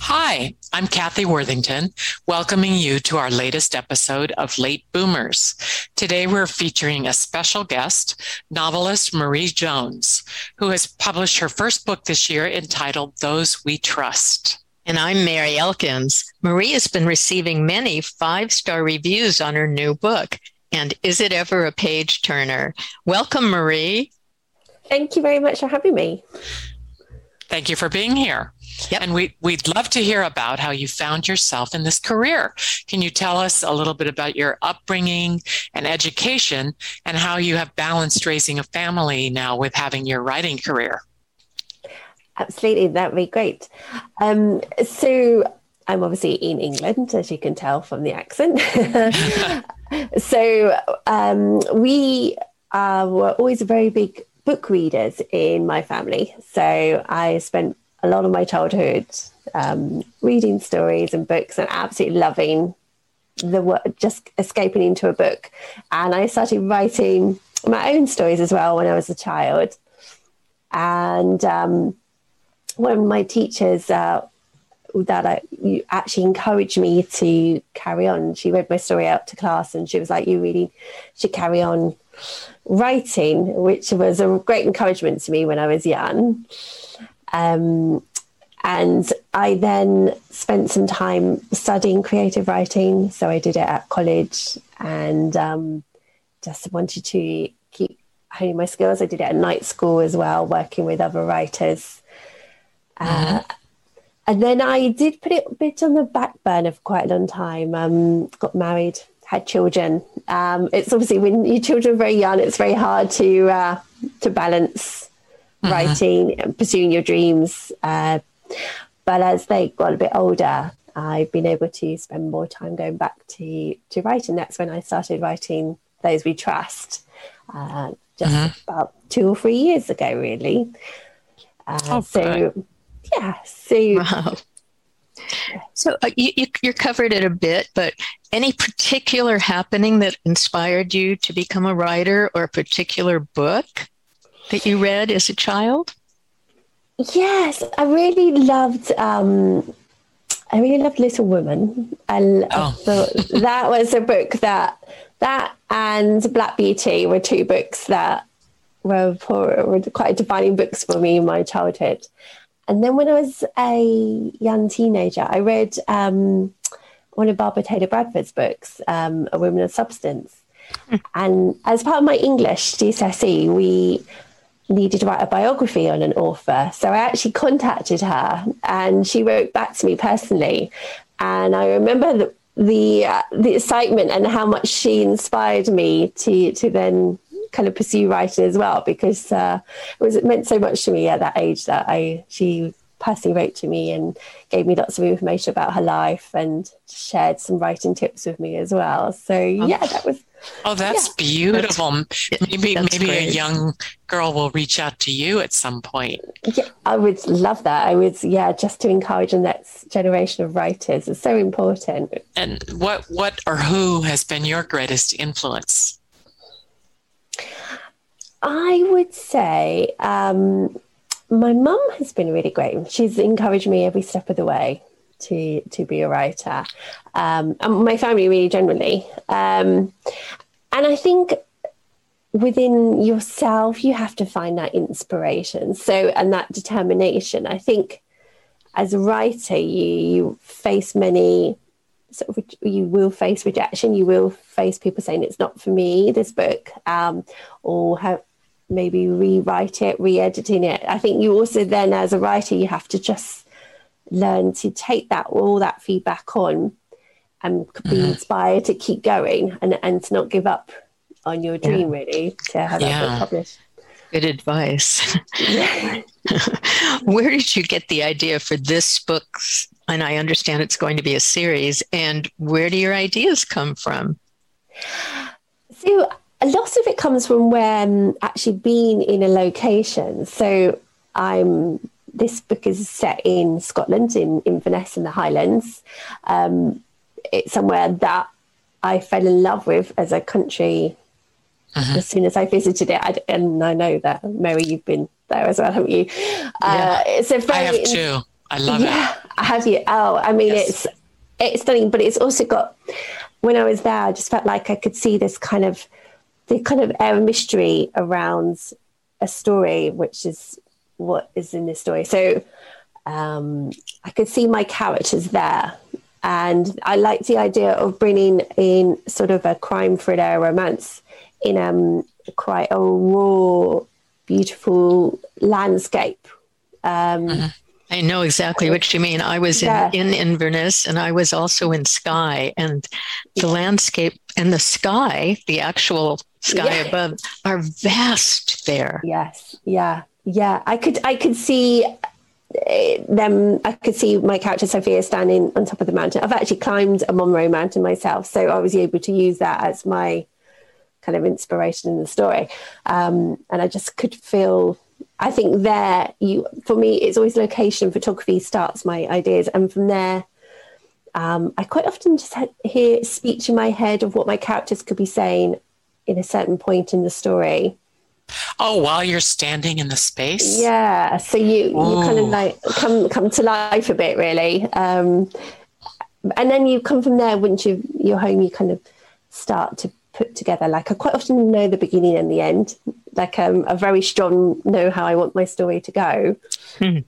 Hi, I'm Kathy Worthington, welcoming you to our latest episode of Late Boomers. Today, we're featuring a special guest, novelist Marie Jones, who has published her first book this year entitled Those We Trust. And I'm Mary Elkins. Marie has been receiving many 5-star reviews on her new book. And is it ever a page turner? Welcome, Marie. Thank you very much for having me. Thank you for being here. Yep. And we'd love to hear about how you found yourself in this career. Can you tell us a little bit about your upbringing and education and how you have balanced raising a family now with having your writing career? Absolutely. That would be great. So I'm obviously in England, as you can tell from the accent. So we were always very big book readers in my family. So I spent a lot of my childhood reading stories and books and absolutely loving the work, just escaping into a book. And I started writing my own stories as well when I was a child. And one of my teachers actually encouraged me to carry on. She read my story out to class and she was like, you really should carry on writing, which was a great encouragement to me when I was young. And I then spent some time studying creative writing. So I did it at college and just wanted to keep honing my skills. I did it at night school as well, working with other writers. And then I did put it a bit on the back burner for quite a long time. Got married, had children. It's obviously when your children are very young, it's very hard to balance writing and pursuing your dreams. But as they got a bit older, I've been able to spend more time going back to writing. That's when I started writing Those We Trust, about 2 or 3 years ago, really. Wow. So you're covered it a bit, but any particular happening that inspired you to become a writer or a particular book that you read as a child? Yes, I really loved Little Women. I thought that was a book that and Black Beauty were two books that were quite defining books for me in my childhood. And then when I was a young teenager, I read one of Barbara Taylor Bradford's books, A Woman of Substance. And as part of my English GCSE, we needed to write a biography on an author. So I actually contacted her and she wrote back to me personally. And I remember the excitement and how much she inspired me to then kind of pursue writing as well, because it meant so much to me at that age that she personally wrote to me and gave me lots of information about her life and shared some writing tips with me as well. So beautiful. Maybe a young girl will reach out to you at some point. Yeah, I would love that. Just to encourage the next generation of writers is so important. And what or who has been your greatest influence? I would say my mum has been really great. She's encouraged me every step of the way to be a writer. And my family really generally. And I think within yourself, you have to find that inspiration. So, and that determination. I think as a writer, you face many sort of you will face rejection, you will face people saying it's not for me, this book, or have maybe rewrite it, re-editing it. I think you also then as a writer, you have to just learn to take that, all that feedback on and be inspired to keep going and to not give up on your dream, really, to have that book published. Good advice. Where did you get the idea for this book? And I understand it's going to be a series. And where do your ideas come from? So a lot of it comes from where I'm actually being in a location. So this book is set in Scotland, in Inverness in the Highlands. It's somewhere that I fell in love with as a country. As soon as I visited it, and I know that, Mary, you've been there as well, haven't you? It's a very, I have too. I love it. Have you? Oh, I mean, yes. It's stunning, but it's also got, when I was there, I just felt like I could see this kind of air of mystery around a story, which is what is in this story. So I could see my characters there. And I liked the idea of bringing in sort of a crime thriller romance in quite a raw, beautiful landscape. I know exactly what you mean. I was in Inverness, and I was also in Skye, and the landscape and the sky, the actual sky above, are vast there. Yes, yeah. I could see them. I could see my character Sophia standing on top of the mountain. I've actually climbed a Monroe Mountain myself, so I was able to use that as my kind of inspiration in the story. And I just could feel, I think for me, it's always location photography starts my ideas. And from there, I quite often just hear speech in my head of what my characters could be saying in a certain point in the story. Oh, while you're standing in the space? Yeah. So you kind of like come to life a bit, really. And then you come from there, once you're home, you kind of start to put together, like I quite often know the beginning and the end, like a very strong know how I want my story to go. And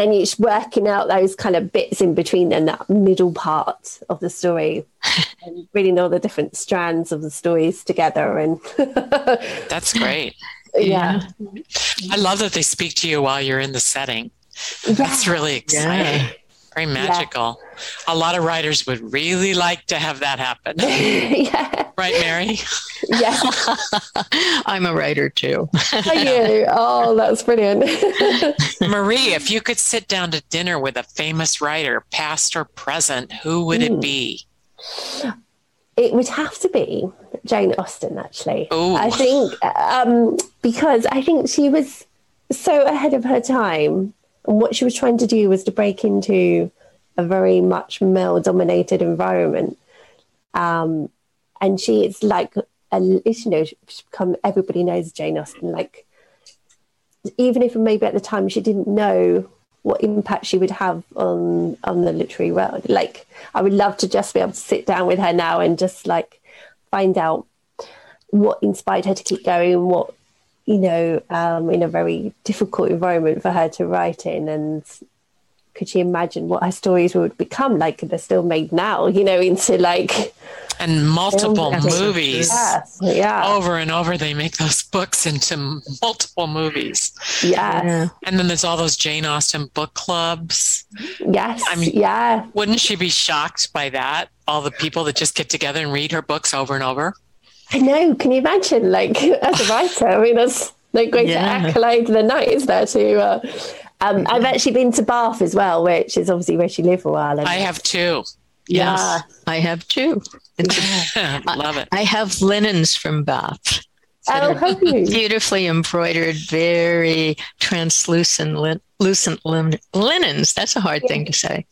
then you're just working out those kind of bits in between and that middle part of the story and bringing all the different strands of the stories together. And that's great. Yeah. I love that they speak to you while you're in the setting. That's really exciting. Yeah. Very magical. Yeah. A lot of writers would really like to have that happen. Right, Mary? Yeah. I'm a writer too. Are you? Oh, that's brilliant. Marie, if you could sit down to dinner with a famous writer, past or present, who would it be? It would have to be Jane Austen, actually. Ooh. I think because I think she was so ahead of her time. And what she was trying to do was to break into a very much male-dominated environment. And she is like, everybody knows Jane Austen. Like, even if maybe at the time she didn't know what impact she would have on the literary world. Like, I would love to just be able to sit down with her now and just like find out what inspired her to keep going, what, in a very difficult environment for her to write in, and could she imagine what her stories would become like? They're still made now, into like and multiple movies. Yeah. Over and over, they make those books into multiple movies. Yeah. And then there's all those Jane Austen book clubs. Yes. I mean, wouldn't she be shocked by that? All the people that just get together and read her books over and over. I know. Can you imagine, like, as a writer? I mean, that's no greater accolade than that, is there? To I've actually been to Bath as well, which is obviously where she lived for a while. I have too. Yes, I have too. Love it. I have linens from Bath. Oh, have you? Beautifully embroidered, very translucent linens. That's a hard thing to say.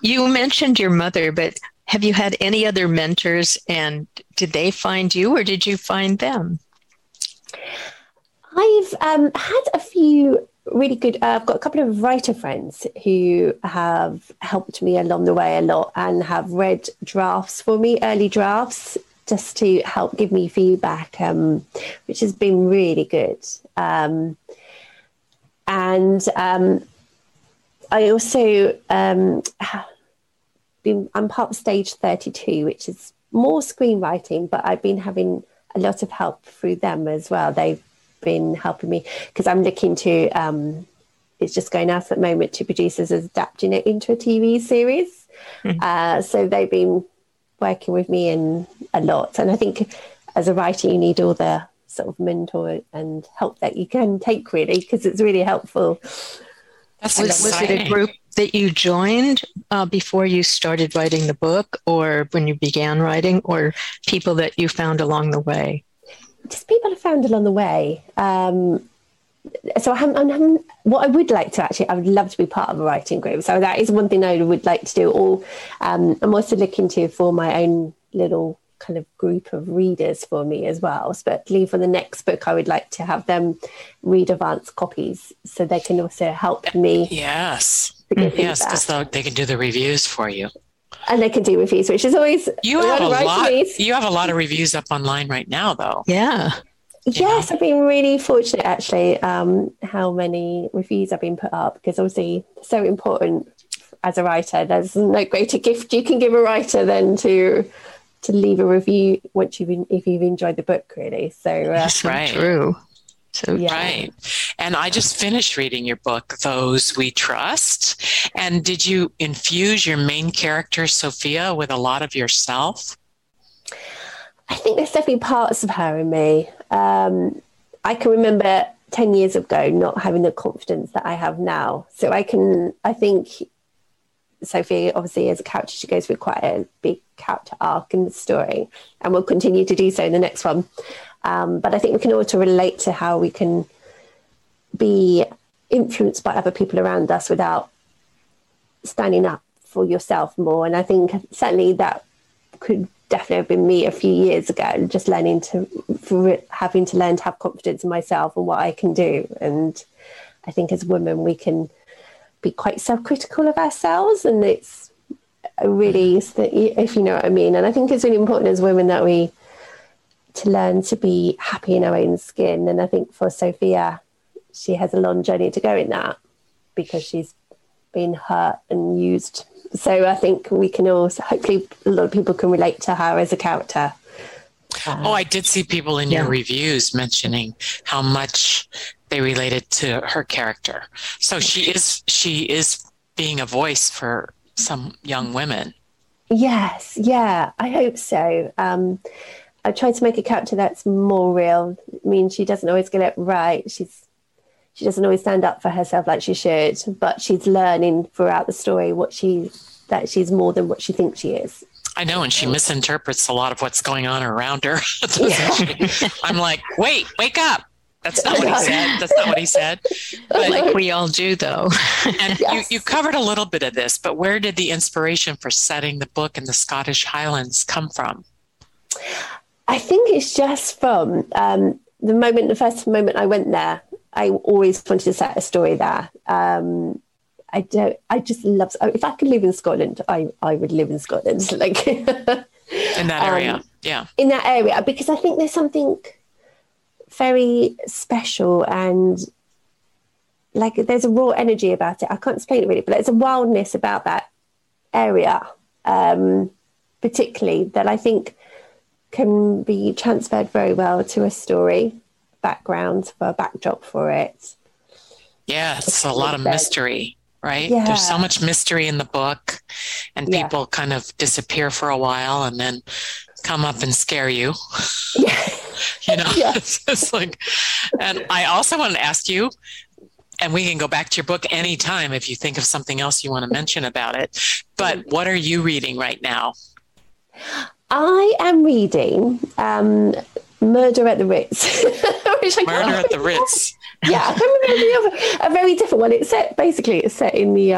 You mentioned your mother, but have you had any other mentors, and did they find you or did you find them? I've had a few really good, I've got a couple of writer friends who have helped me along the way a lot and have read drafts for me, early drafts, just to help give me feedback, which has been really good. And I also I'm part of Stage 32, which is more screenwriting, but I've been having a lot of help through them as well. They've been helping me because I'm looking to, it's just going out at the moment to producers as adapting it into a TV series. Mm-hmm. So they've been working with me in a lot. And I think as a writer, you need all the sort of mentor and help that you can take, really, because it's really helpful. That's exciting. Was it a group that you joined before you started writing the book, or when you began writing, or people that you found along the way? Just people I found along the way. So I'm what I would like to actually, I would love to be part of a writing group. So that is one thing I would like to do. Or I'm also looking to form my own little kind of group of readers for me as well, especially for the next book. I would like to have them read advance copies so they can also help me. Yes, because they can do the reviews for you. And they can do reviews, which is always You have a lot of reviews up online right now, though. Yeah. Yes, I've been really fortunate, actually, how many reviews I've been put up, because obviously it's so important as a writer. There's no greater gift you can give a writer than to leave a review once if you've enjoyed the book, really. So that's right. True. So, yeah. Right. And I just finished reading your book, Those We Trust. And did you infuse your main character, Sophia, with a lot of yourself? I think there's definitely parts of her in me. I can remember 10 years ago not having the confidence that I have now. So I think Sophia obviously is a character. She goes through quite a big character arc in the story and will continue to do so in the next one. But I think we can also relate to how we can be influenced by other people around us without standing up for yourself more. And I think certainly that could definitely have been me a few years ago, just having to learn to have confidence in myself and what I can do. And I think as women, we can be quite self-critical of ourselves, and it's really, if you know what I mean. And I think it's really important as women that we to learn to be happy in our own skin. And I think for Sophia, she has a long journey to go in that, because she's been hurt and used. So I think we can also, hopefully a lot of people can relate to her as a character. I did see people in your reviews mentioning how much they related to her character. So she is being a voice for some young women. Yes. Yeah, I hope so. I tried to make a character that's more real. I mean, she doesn't always get it right. She doesn't always stand up for herself like she should, but she's learning throughout the story that she's more than what she thinks she is. I know, and she misinterprets a lot of what's going on around her. I'm like, wait, wake up. That's not what he said. But like we all do, though. And you covered a little bit of this, but where did the inspiration for setting the book in the Scottish Highlands come from? I think it's just from the first moment I went there. I always wanted to set a story there. I just love, if I could live in Scotland, I would live in Scotland. Like in that area. In that area, because I think there's something very special and like there's a raw energy about it. I can't explain it really, but there's a wildness about that area, particularly, that I think can be transferred very well to a story. Background for a backdrop for it. Yeah, it's a lot of mystery, right? Yeah. There's so much mystery in the book, and people kind of disappear for a while and then come up and scare you. Yeah. It's like, and I also want to ask you, and we can go back to your book anytime if you think of something else you want to mention about it, but what are you reading right now? I am reading Murder at the Ritz. Yeah, I can't remember the other, a very different one. It's set in the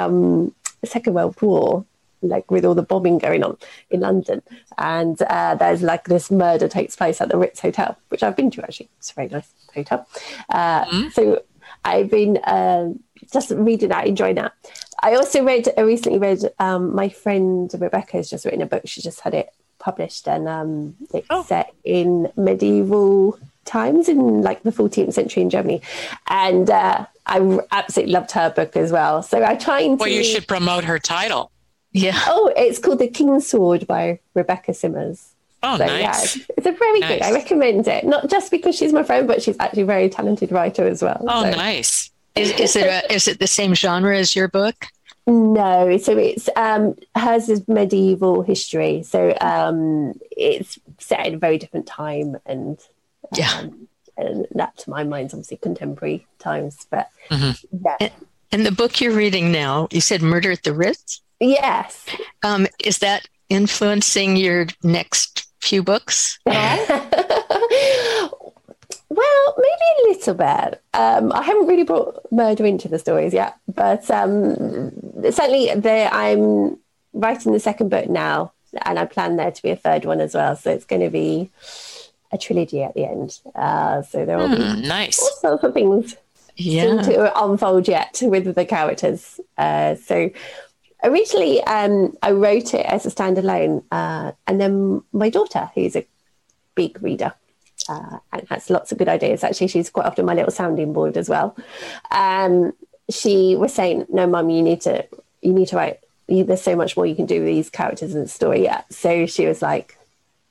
Second World War, like with all the bombing going on in London, and there's like this murder takes place at the Ritz Hotel, which I've been to actually. It's a very nice hotel. So I've been just reading that, enjoying that. I also recently read my friend Rebecca has just written a book. She just had it published, and it's set in medieval times in like the 14th century in Germany, and I absolutely loved her book as well. So I'm trying to... Well, you should promote her title. Yeah. Oh, it's called The King's Sword by Rebecca Simmers. Oh, so, nice. Yeah, it's a very good... I recommend it. Not just because she's my friend, but she's actually a very talented writer as well. Oh, so. Nice. Is it the same genre as your book? No, so it's hers is medieval history, so it's set in a very different time, and that to my mind's obviously contemporary times. But yeah. And the book you're reading now, you said Murder at the Ritz? Yes. Is that influencing your next few books? Well, maybe a little bit. I haven't really brought murder into the stories yet, but certainly I'm writing the second book now, and I plan there to be a third one as well. So it's going to be a trilogy at the end. So there will be all sorts of things still to unfold yet with the characters. So originally I wrote it as a standalone, and then my daughter, who's a big reader, and has lots of good ideas. Actually, she's quite often my little sounding board as well. She was saying, "No, Mum, you need to write. There's so much more you can do with these characters in the story." Yeah. So she was like,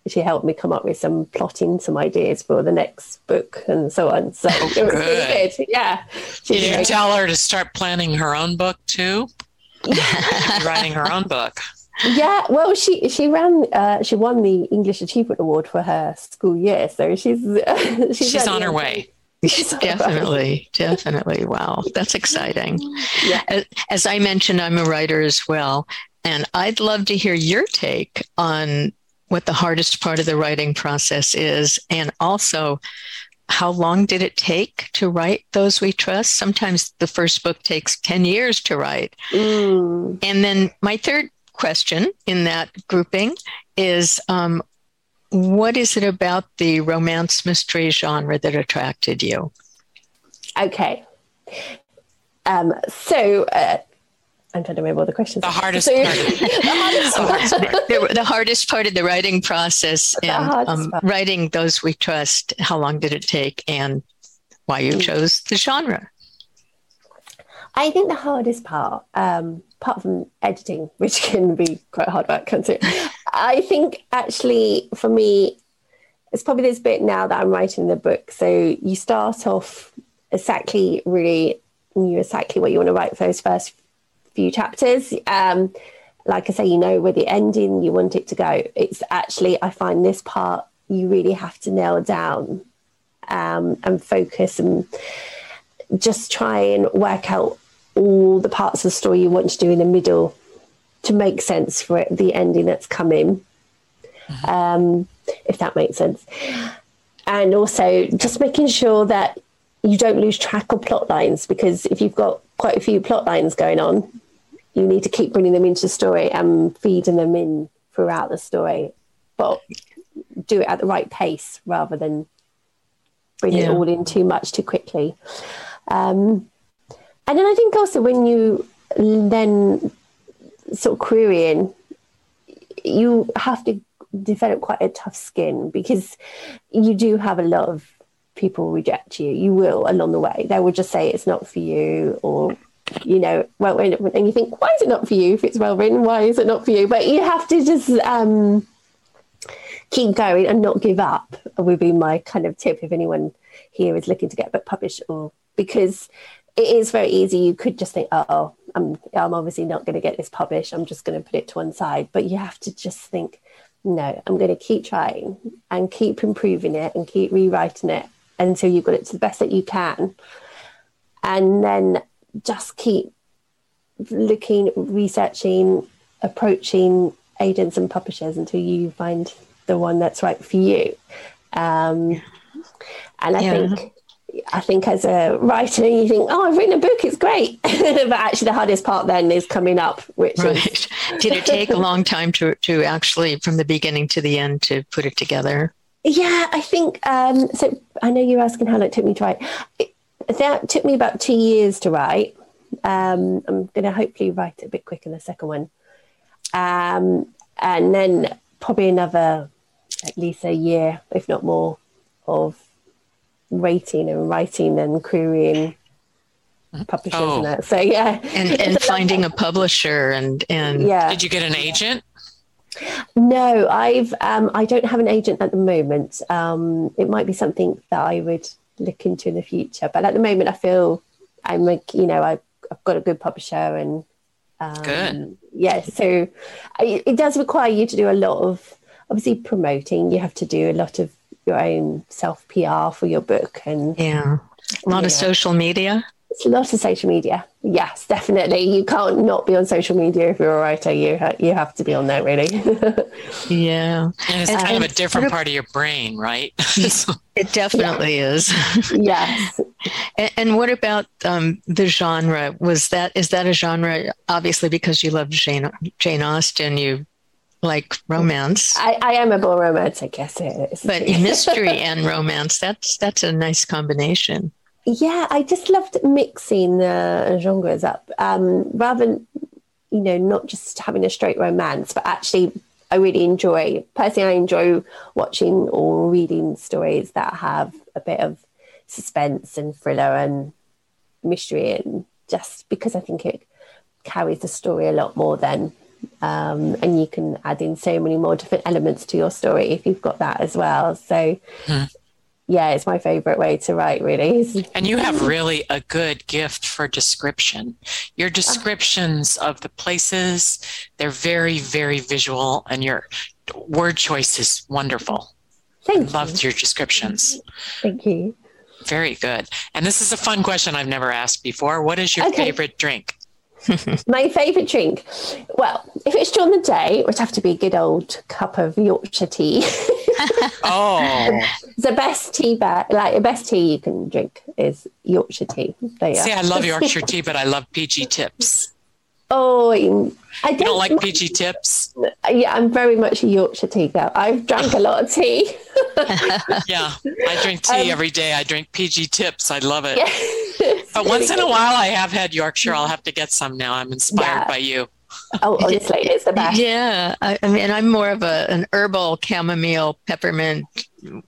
she helped me come up with some plotting, some ideas for the next book, and so on. So it was really good. Yeah. Did you tell her to start planning her own book too? Writing her own book. Yeah, well, she won the English Achievement Award for her school year, so she's on her way. Definitely. Wow, that's exciting. Yeah. As I mentioned, I'm a writer as well, and I'd love to hear your take on what the hardest part of the writing process is, and also how long did it take to write Those We Trust? Sometimes the first book takes 10 years to write. Mm. And then my third question in that grouping is what is it about the romance mystery genre that attracted you? Okay. So I'm trying to remember all the questions. The hardest part of the writing process and writing Those We Trust, how long did it take and why you chose the genre? I think the hardest part, apart from editing, which can be quite hard work, can't it? I think actually for me, it's probably this bit now that I'm writing the book. So you start off exactly what you want to write for those first few chapters. Like I say, you know where the ending you want it to go. It's actually, I find this part you really have to nail down and focus and just try and work out all the parts of the story you want to do in the middle to make sense for it, the ending that's coming, if that makes sense. And also just making sure that you don't lose track of plot lines, because if you've got quite a few plot lines going on, you need to keep bringing them into the story and feeding them in throughout the story, but do it at the right pace rather than bring it all in too much too quickly. And then I think also when you then sort of querying, you have to develop quite a tough skin, because you do have a lot of people reject you. You will along the way. They will just say it's not for you, or, you know, well, and you think, why is it not for you? If it's well written, why is it not for you? But you have to just keep going and not give up, would be my kind of tip if anyone here is looking to get a book published, or because... It is very easy. You could just think, oh, I'm obviously not going to get this published. I'm just going to put it to one side. But you have to just think, no, I'm going to keep trying and keep improving it and keep rewriting it until you've got it to the best that you can. And then just keep looking, researching, approaching agents and publishers until you find the one that's right for you. And I think as a writer, you think, oh, I've written a book, it's great. But actually the hardest part then is coming up, which is... Did it take a long time to actually, from the beginning to the end, to put it together? Yeah, I think, so I know you're asking how long it took me to write. That took me about 2 years to write. I'm going to hopefully write it a bit quicker, the second one. And then probably another, at least a year, if not more, of... rating and writing and querying publishers and that. So yeah, and finding a publisher and yeah. Did you get an agent? No, I've I don't have an agent at the moment. It might be something that I would look into in the future, but at the moment I feel I'm like, you know, I've got a good publisher and good. Yeah, so it does require you to do a lot of obviously promoting. You have to do a lot of your own self PR for your book and a lot of social media. It's a lot of social media. Yes, definitely. You can't not be on social media if you're a writer. You have to be on that, really. Yeah. And it's kind of a different part of your brain, right? It definitely is. Yes. And what about the genre? Is that a genre? Obviously, because you love Jane Austen, you like romance. I am a boy romance, I guess it is. But mystery and romance, that's a nice combination. Yeah, I just loved mixing genres up, rather than, you know, not just having a straight romance, but actually I really enjoy, personally I enjoy watching or reading stories that have a bit of suspense and thriller and mystery, and just because I think it carries the story a lot more then, and you can add in so many more different elements to your story if you've got that as well. So yeah, it's my favorite way to write, really. And you have really a good gift for description. Your descriptions of the places, they're very, very visual, and your word choice is wonderful. Thank you. Loved your descriptions. Thank you. Very good. And this is a fun question I've never asked before. What is your favorite drink? My favourite drink? Well, if it's during the day, it would have to be a good old cup of Yorkshire tea. It's the best tea bag, like the best tea you can drink is Yorkshire tea. See, I love Yorkshire tea, but I love PG Tips. Oh, you don't like PG Tips? Yeah, I'm very much a Yorkshire tea girl. I've drank a lot of tea. Yeah, I drink tea every day. I drink PG Tips. I love it. Yeah. But once in a while, I have had Yorkshire. I'll have to get some now. I'm inspired by you. Oh, honestly, it's the best. Yeah, I mean, I'm more of an herbal chamomile peppermint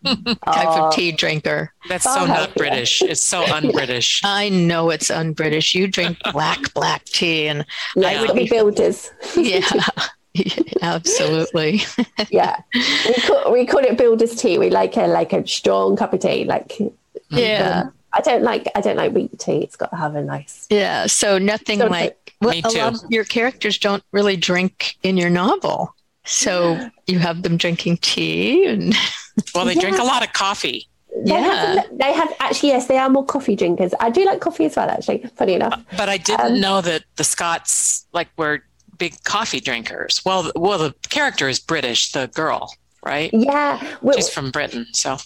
type of tea drinker. That's so not British. It's so un-British. I know it's un-British. You drink black tea, and I would be builders. Yeah, absolutely. Yeah, we call it builders tea. We like a strong cup of tea, I don't like wheat tea. It's got to have a nice. Yeah, so nothing like. Well, a lot of your characters don't really drink in your novel, so you have them drinking tea, and they drink a lot of coffee. They have actually, yes, they are more coffee drinkers. I do like coffee as well, actually. Funny enough, but I didn't know that the Scots were big coffee drinkers. Well, the character is British, the girl, right? Yeah, she's from Britain, so.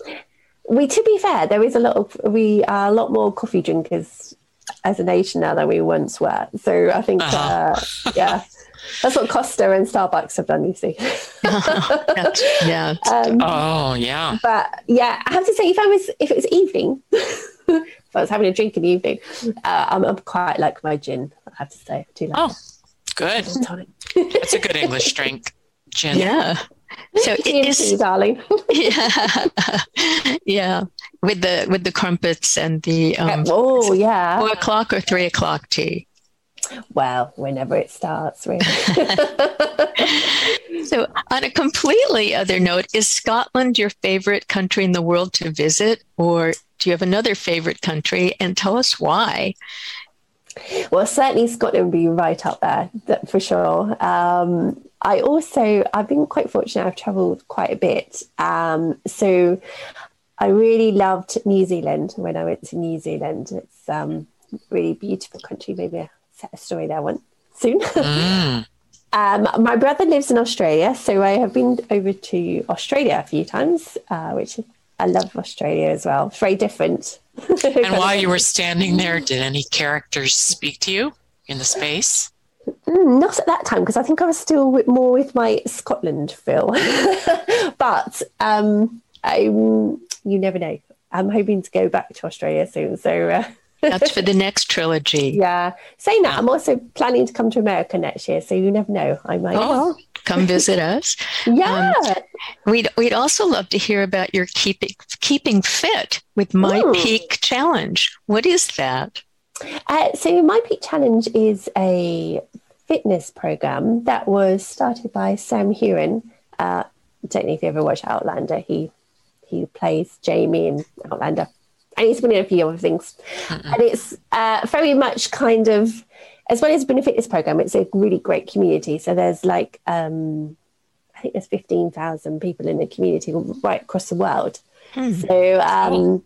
To be fair, there is we are a lot more coffee drinkers as a nation now than we once were. So I think, that's what Costa and Starbucks have done, you see. But yeah, I have to say, if it was evening, if I was having a drink in the evening, I'm quite like my gin, I have to say. I do like good. That's a good English drink, gin. Yeah. So it is, darling. Yeah. With the crumpets and the 4 o'clock or 3 o'clock tea. Well, whenever it starts, really. So, on a completely other note, is Scotland your favorite country in the world to visit, or do you have another favorite country? And tell us why. Well, certainly Scotland would be right up there, for sure. I've been quite fortunate. I've traveled quite a bit. So I really loved New Zealand when I went to New Zealand. It's a really beautiful country. Maybe I'll set a story there one soon. My brother lives in Australia, so I have been over to Australia a few times, which I love Australia as well. It's very different. And while you were standing there, did any characters speak to you in the space? Not at that time, because I think I was still more with my Scotland feel. But you never know. I'm hoping to go back to Australia soon. So that's for the next trilogy. Yeah. Saying that, I'm also planning to come to America next year. So you never know. I might. Oh, come visit us. Yeah. We'd also love to hear about your keeping fit with My Peak Challenge. What is that? So My Peak Challenge is a fitness program that was started by Sam Hewin. I don't know if you ever watched Outlander. He plays Jamie in Outlander. And he's been in a few other things. And it's very much kind of, as well as being a fitness program, it's a really great community. So there's like, I think there's 15,000 people in the community right across the world. So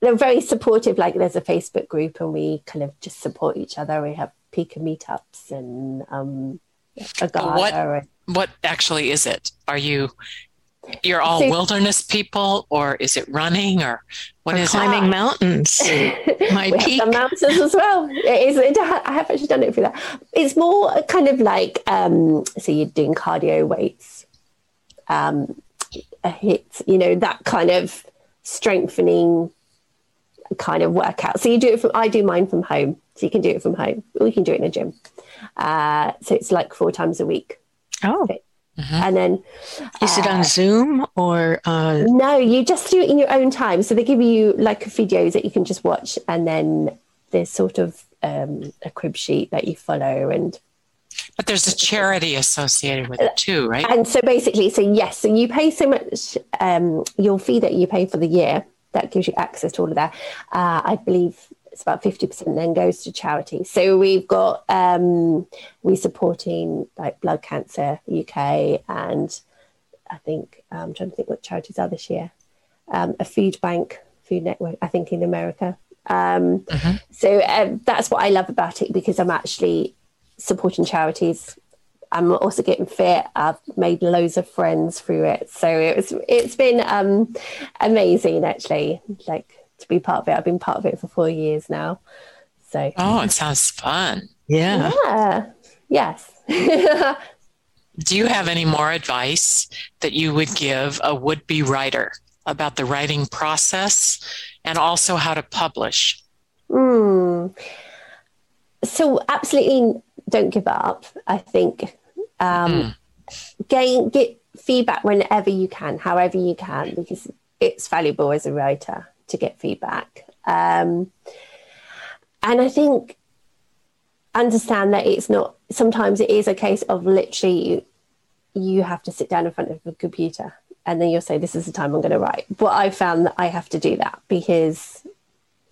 they're very supportive. Like there's a Facebook group and we kind of just support each other. We have Pika meetups and a gala. What actually is it? You're all wilderness people, or is it running, or what is climbing it? Mountains? My we peak. Have done mountains as well. I have actually done it for that. It's more kind of like so you're doing cardio weights, a hit, you know, that kind of strengthening kind of workout. So you do it from. I do mine from home, so you can do it from home, or you can do it in a gym. So it's like 4 times a week. Oh. So, and then is it on Zoom or no, you just do it in your own time. So they give you like videos that you can just watch, and then there's sort of a crib sheet that you follow, but there's a charity associated with it too, right? And so basically, so yes, so you pay so much your fee that you pay for the year, that gives you access to all of that. I believe it's about 50% then goes to charity. So we've got, we're supporting like Blood Cancer UK, and I think, I'm trying to think what charities are this year. A food bank, food network, I think in America. So that's what I love about it, because I'm actually supporting charities. I'm also getting fit. I've made loads of friends through it. So it's been amazing actually, like, to be part of it. I've been part of it for 4 years now. So it sounds fun. Yeah. Yes. Do you have any more advice that you would give a would-be writer about the writing process and also how to publish? So absolutely don't give up. I think get feedback whenever you can, however you can, because it's valuable as a writer to get feedback. And I think understand that it's not, sometimes it is a case of literally you have to sit down in front of a computer and then you'll say, this is the time I'm going to write. But I found that I have to do that because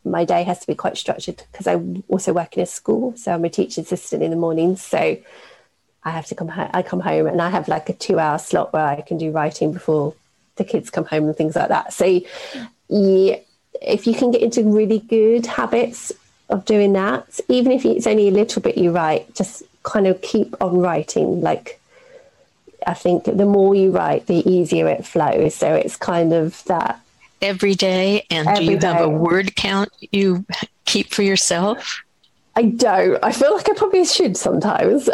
my day has to be quite structured, because I also work in a school. So I'm a teacher assistant in the morning. So I have to come home and I have like a 2-hour slot where I can do writing before the kids come home and things like that. So if you can get into really good habits of doing that, even if it's only a little bit you write, just kind of keep on writing. Like, I think the more you write, the easier it flows. So it's kind of that. Every day. And do you have a word count you keep for yourself? I don't. I feel like I probably should sometimes.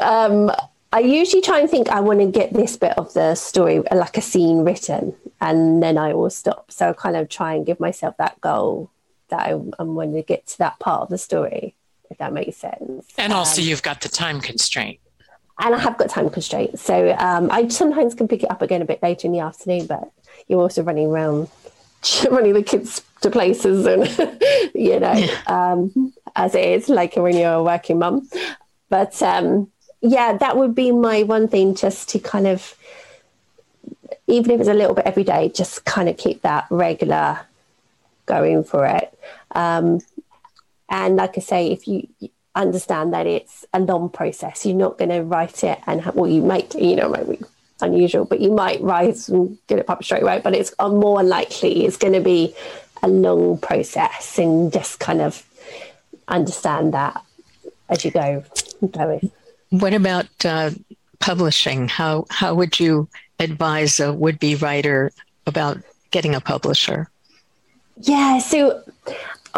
I usually try and think I want to get this bit of the story, like a scene written, and then I will stop. So I kind of try and give myself that goal that I'm going to get to that part of the story, if that makes sense. And also you've got the time constraint. And I have got time constraint. So I sometimes can pick it up again a bit later in the afternoon, but you're also running around, running the kids to places and, you know, as it is, like when you're a working mum. But yeah, that would be my one thing, just to kind of, even if it's a little bit every day, just kind of keep that regular going for it. And like I say, if you understand that it's a long process, you're not going to write it and you might, you know, might be unusual, but you might write and get it published straight away, but it's more unlikely. It's going to be a long process, and just kind of understand that as you go. What about publishing? How would you advise a would-be writer about getting a publisher? Yeah, so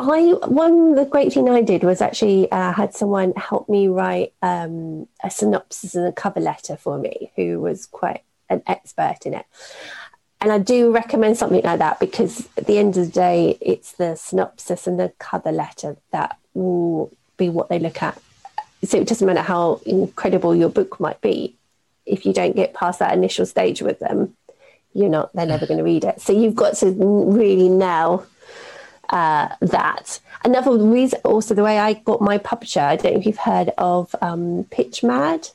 the great thing I did was actually had someone help me write a synopsis and a cover letter for me, who was quite an expert in it. And I do recommend something like that, because at the end of the day, it's the synopsis and the cover letter that will be what they look at. So it doesn't matter how incredible your book might be. If you don't get past that initial stage with them, they're never going to read it. So you've got to really nail that. Another reason, also the way I got my publisher, I don't know if you've heard of PitchMad.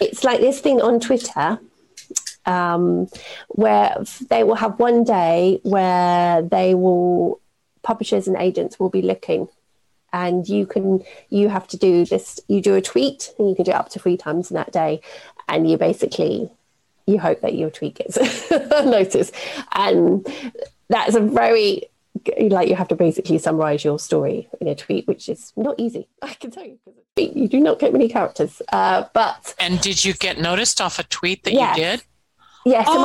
It's like this thing on Twitter where they will have one day where they will, publishers and agents will be looking, and you have to do this, you do a tweet, and you can do it up to 3 times in that day, and you basically, you hope that your tweet gets noticed. And that's a very, like, you have to basically summarize your story in a tweet, which is not easy, I can tell you, because you do not get many characters. But and did you get noticed off a tweet that you did? Yeah, so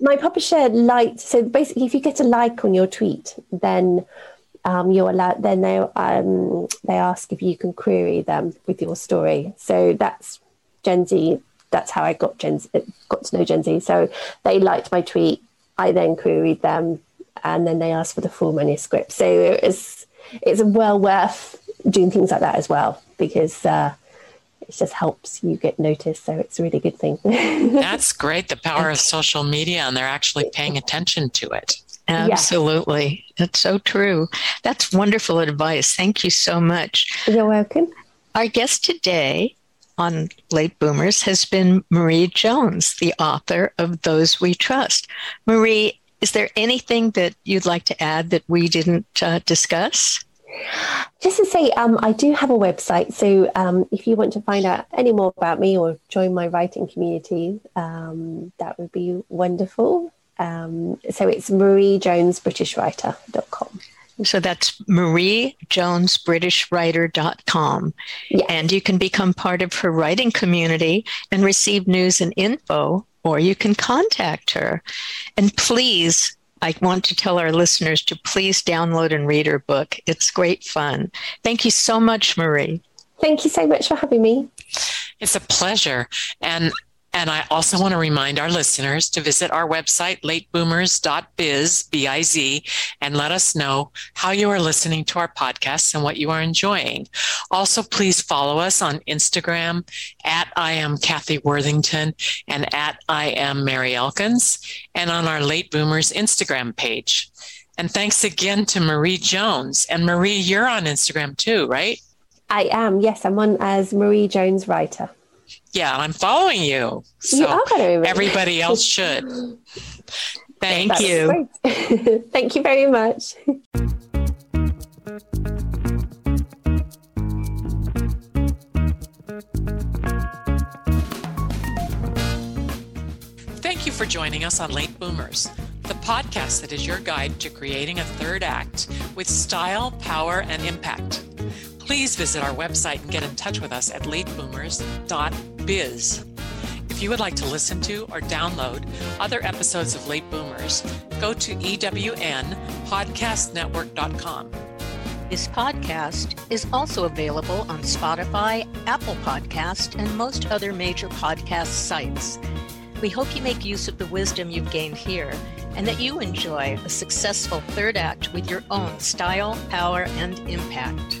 my publisher liked, so basically if you get a like on your tweet, then you're allowed, then they ask if you can query them with your story. So that's Gen Z, that's how I got to know Gen Z. So they liked my tweet, I then queried them, and then they asked for the full manuscript. So it's well worth doing things like that as well, because it just helps you get noticed. So it's a really good thing. That's great. The power of social media, and they're actually paying attention to it. Absolutely. Yeah. That's so true. That's wonderful advice. Thank you so much. You're welcome. Our guest today on Late Boomers has been Marie Jones, the author of Those We Trust. Marie, is there anything that you'd like to add that we didn't discuss? Just to say, I do have a website. So if you want to find out any more about me or join my writing community, that would be wonderful. So it's MarieJonesBritishWriter.com. So that's MarieJonesBritishWriter.com. Yeah. And you can become part of her writing community and receive news and info, or you can contact her. And please, I want to tell our listeners to please download and read her book. It's great fun. Thank you so much, Marie. Thank you so much for having me. It's a pleasure. And I also want to remind our listeners to visit our website, lateboomers.biz, B-I-Z, and let us know how you are listening to our podcasts and what you are enjoying. Also, please follow us on Instagram at I am Kathy Worthington and at I am Mary Elkins, and on our Late Boomers Instagram page. And thanks again to Marie Jones. And Marie, you're on Instagram too, right? I am. Yes, I'm on as Marie Jones Writer. Yeah, I'm following you. So you are, really. Everybody else should. Thank you. Thank you very much. Thank you for joining us on Late Boomers, the podcast that is your guide to creating a third act with style, power, and impact. Please visit our website and get in touch with us at lateboomers.biz. If you would like to listen to or download other episodes of Late Boomers, go to EWNpodcastnetwork.com. This podcast is also available on Spotify, Apple Podcast, and most other major podcast sites. We hope you make use of the wisdom you've gained here, and that you enjoy a successful third act with your own style, power, and impact.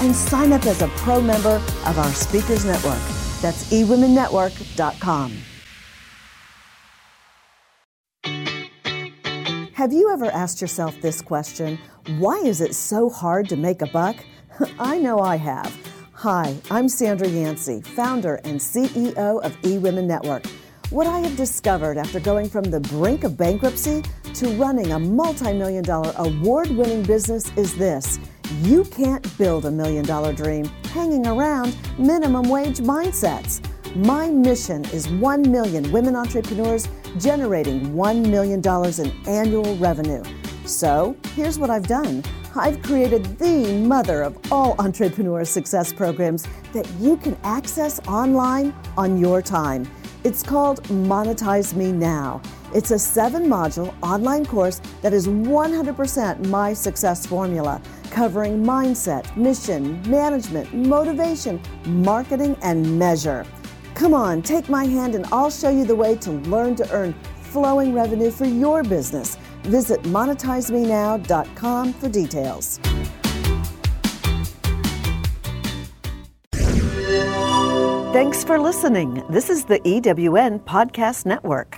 and sign up as a pro member of our Speakers Network. That's eWomenNetwork.com. Have you ever asked yourself this question? Why is it so hard to make a buck? I know I have. Hi, I'm Sandra Yancey, founder and CEO of eWomen Network. What I have discovered after going from the brink of bankruptcy to running a multi-million-dollar award-winning business is this. You can't build a million-dollar dream hanging around minimum wage mindsets. My mission is 1 million women entrepreneurs generating $1 million in annual revenue. So here's what I've done. I've created the mother of all entrepreneur success programs that you can access online on your time. It's called Monetize Me Now. It's a 7-module online course that is 100% my success formula, covering mindset, mission, management, motivation, marketing, and measure. Come on, take my hand and I'll show you the way to learn to earn flowing revenue for your business. Visit MonetizeMeNow.com for details. Thanks for listening. This is the EWN Podcast Network.